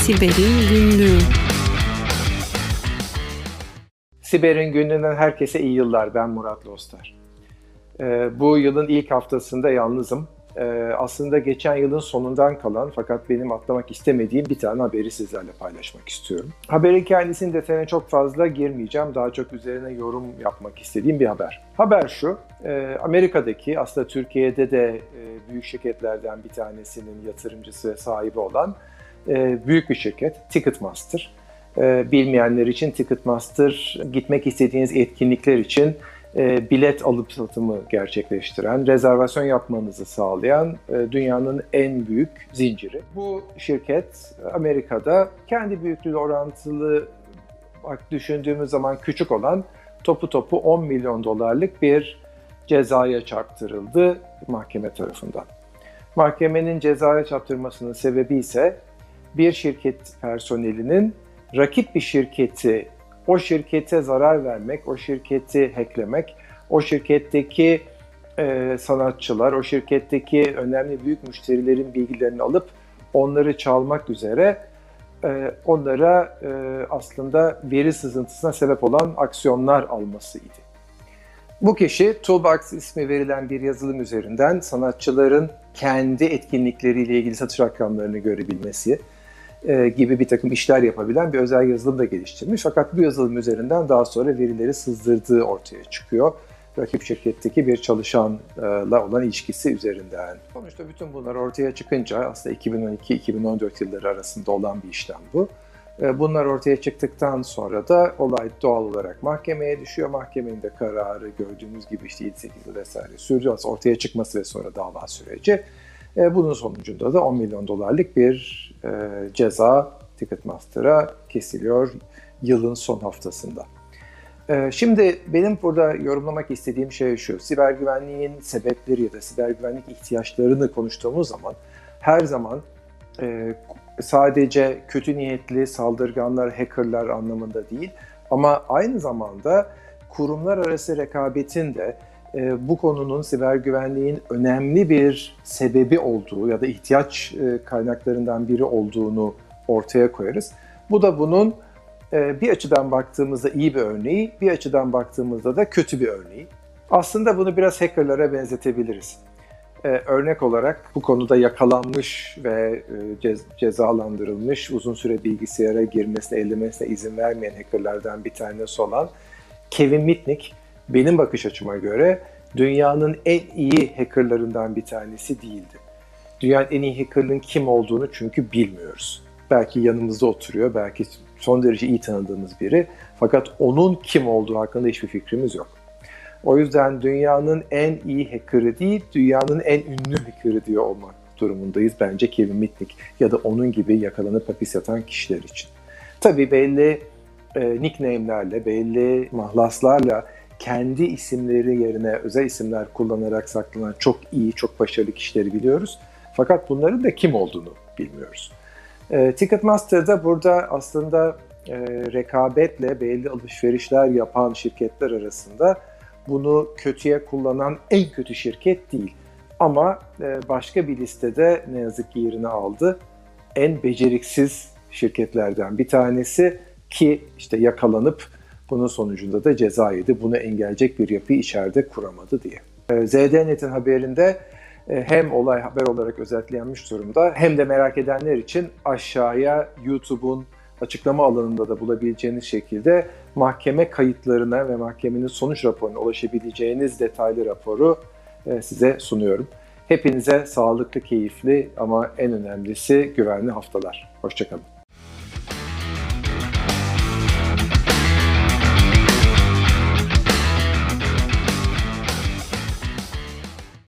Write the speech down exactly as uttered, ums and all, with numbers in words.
Siber'in Günlüğü. Siber'in Günlüğü'nden herkese iyi yıllar. Ben Murat Loster. Ee, bu yılın ilk haftasında yalnızım. Ee, aslında geçen yılın sonundan kalan fakat benim atlamak istemediğim bir tane haberi sizlerle paylaşmak istiyorum. Haberin kendisinin detayına çok fazla girmeyeceğim. Daha çok üzerine yorum yapmak istediğim bir haber. Haber şu, e, Amerika'daki, aslında Türkiye'de de e, büyük şirketlerden bir tanesinin yatırımcısı ve sahibi olan e, büyük bir şirket Ticketmaster. E, bilmeyenler için Ticketmaster, gitmek istediğiniz etkinlikler için bilet alıp satımı gerçekleştiren, rezervasyon yapmanızı sağlayan dünyanın en büyük zinciri. Bu şirket Amerika'da kendi büyüklüğü orantılı düşündüğümüz zaman küçük olan topu topu on milyon dolarlık bir cezaya çarptırıldı mahkeme tarafından. Mahkemenin cezaya çarptırmasının sebebi ise bir şirket personelinin rakip bir şirketi, o şirkete zarar vermek, o şirketi hacklemek, o şirketteki e, sanatçılar, o şirketteki önemli büyük müşterilerin bilgilerini alıp onları çalmak üzere e, onlara e, aslında veri sızıntısına sebep olan aksiyonlar almasıydı. Bu kişi Toolbox ismi verilen bir yazılım üzerinden sanatçıların kendi etkinlikleriyle ilgili satış rakamlarını görebilmesi gibi bir takım işler yapabilen bir özel yazılım da geliştirmiş. Fakat bu yazılım üzerinden daha sonra verileri sızdırdığı ortaya çıkıyor. Rakip şirketteki bir çalışanla olan ilişkisi üzerinden. Sonuçta bütün bunlar ortaya çıkınca, aslında iki bin on iki iki bin on dört yılları arasında olan bir işlem bu. Bunlar ortaya çıktıktan sonra da olay doğal olarak mahkemeye düşüyor. Mahkemenin de kararı gördüğünüz gibi işte yedi sekiz vesaire sürdü. Aslında ortaya çıkması ve sonra dava süreci. Bunun sonucunda da on milyon dolarlık bir ceza Ticketmaster'a kesiliyor yılın son haftasında. Şimdi benim burada yorumlamak istediğim şey şu, siber güvenliğin sebepleri ya da siber güvenlik ihtiyaçlarını konuştuğumuz zaman her zaman sadece kötü niyetli saldırganlar, hackerlar anlamında değil ama aynı zamanda kurumlar arası rekabetin de bu konunun siber güvenliğin önemli bir sebebi olduğu ya da ihtiyaç kaynaklarından biri olduğunu ortaya koyarız. Bu da bunun bir açıdan baktığımızda iyi bir örneği, bir açıdan baktığımızda da kötü bir örneği. Aslında bunu biraz hackerlara benzetebiliriz. Örnek olarak bu konuda yakalanmış ve cezalandırılmış, uzun süre bilgisayara girmesine, ellemesine izin vermeyen hackerlardan bir tanesi olan Kevin Mitnick, benim bakış açıma göre dünyanın en iyi hackerlarından bir tanesi değildi. Dünyanın en iyi hackerının kim olduğunu çünkü bilmiyoruz. Belki yanımızda oturuyor, belki son derece iyi tanıdığımız biri. Fakat onun kim olduğu hakkında hiçbir fikrimiz yok. O yüzden dünyanın en iyi hackeri değil, dünyanın en ünlü hackeri diye olmak durumundayız. Bence Kevin Mitnick ya da onun gibi yakalanıp hapis yatan kişiler için. Tabii belli e, nickname'lerle, belli mahlaslarla, kendi isimleri yerine özel isimler kullanarak saklanan çok iyi, çok başarılı kişileri biliyoruz. Fakat bunların da kim olduğunu bilmiyoruz. E, Ticketmaster'da burada aslında e, rekabetle belli alışverişler yapan şirketler arasında bunu kötüye kullanan en kötü şirket değil. Ama e, başka bir listede ne yazık ki yerini aldı. En beceriksiz şirketlerden bir tanesi ki işte yakalanıp bunun sonucunda da ceza yedi. Bunu engelleyecek bir yapıyı içeride kuramadı diye. Z D Net'in haberinde hem olay haber olarak özetlenmiş durumda hem de merak edenler için aşağıya YouTube'un açıklama alanında da bulabileceğiniz şekilde mahkeme kayıtlarına ve mahkemenin sonuç raporuna ulaşabileceğiniz detaylı raporu size sunuyorum. Hepinize sağlıklı, keyifli ama en önemlisi güvenli haftalar. Hoşça kalın.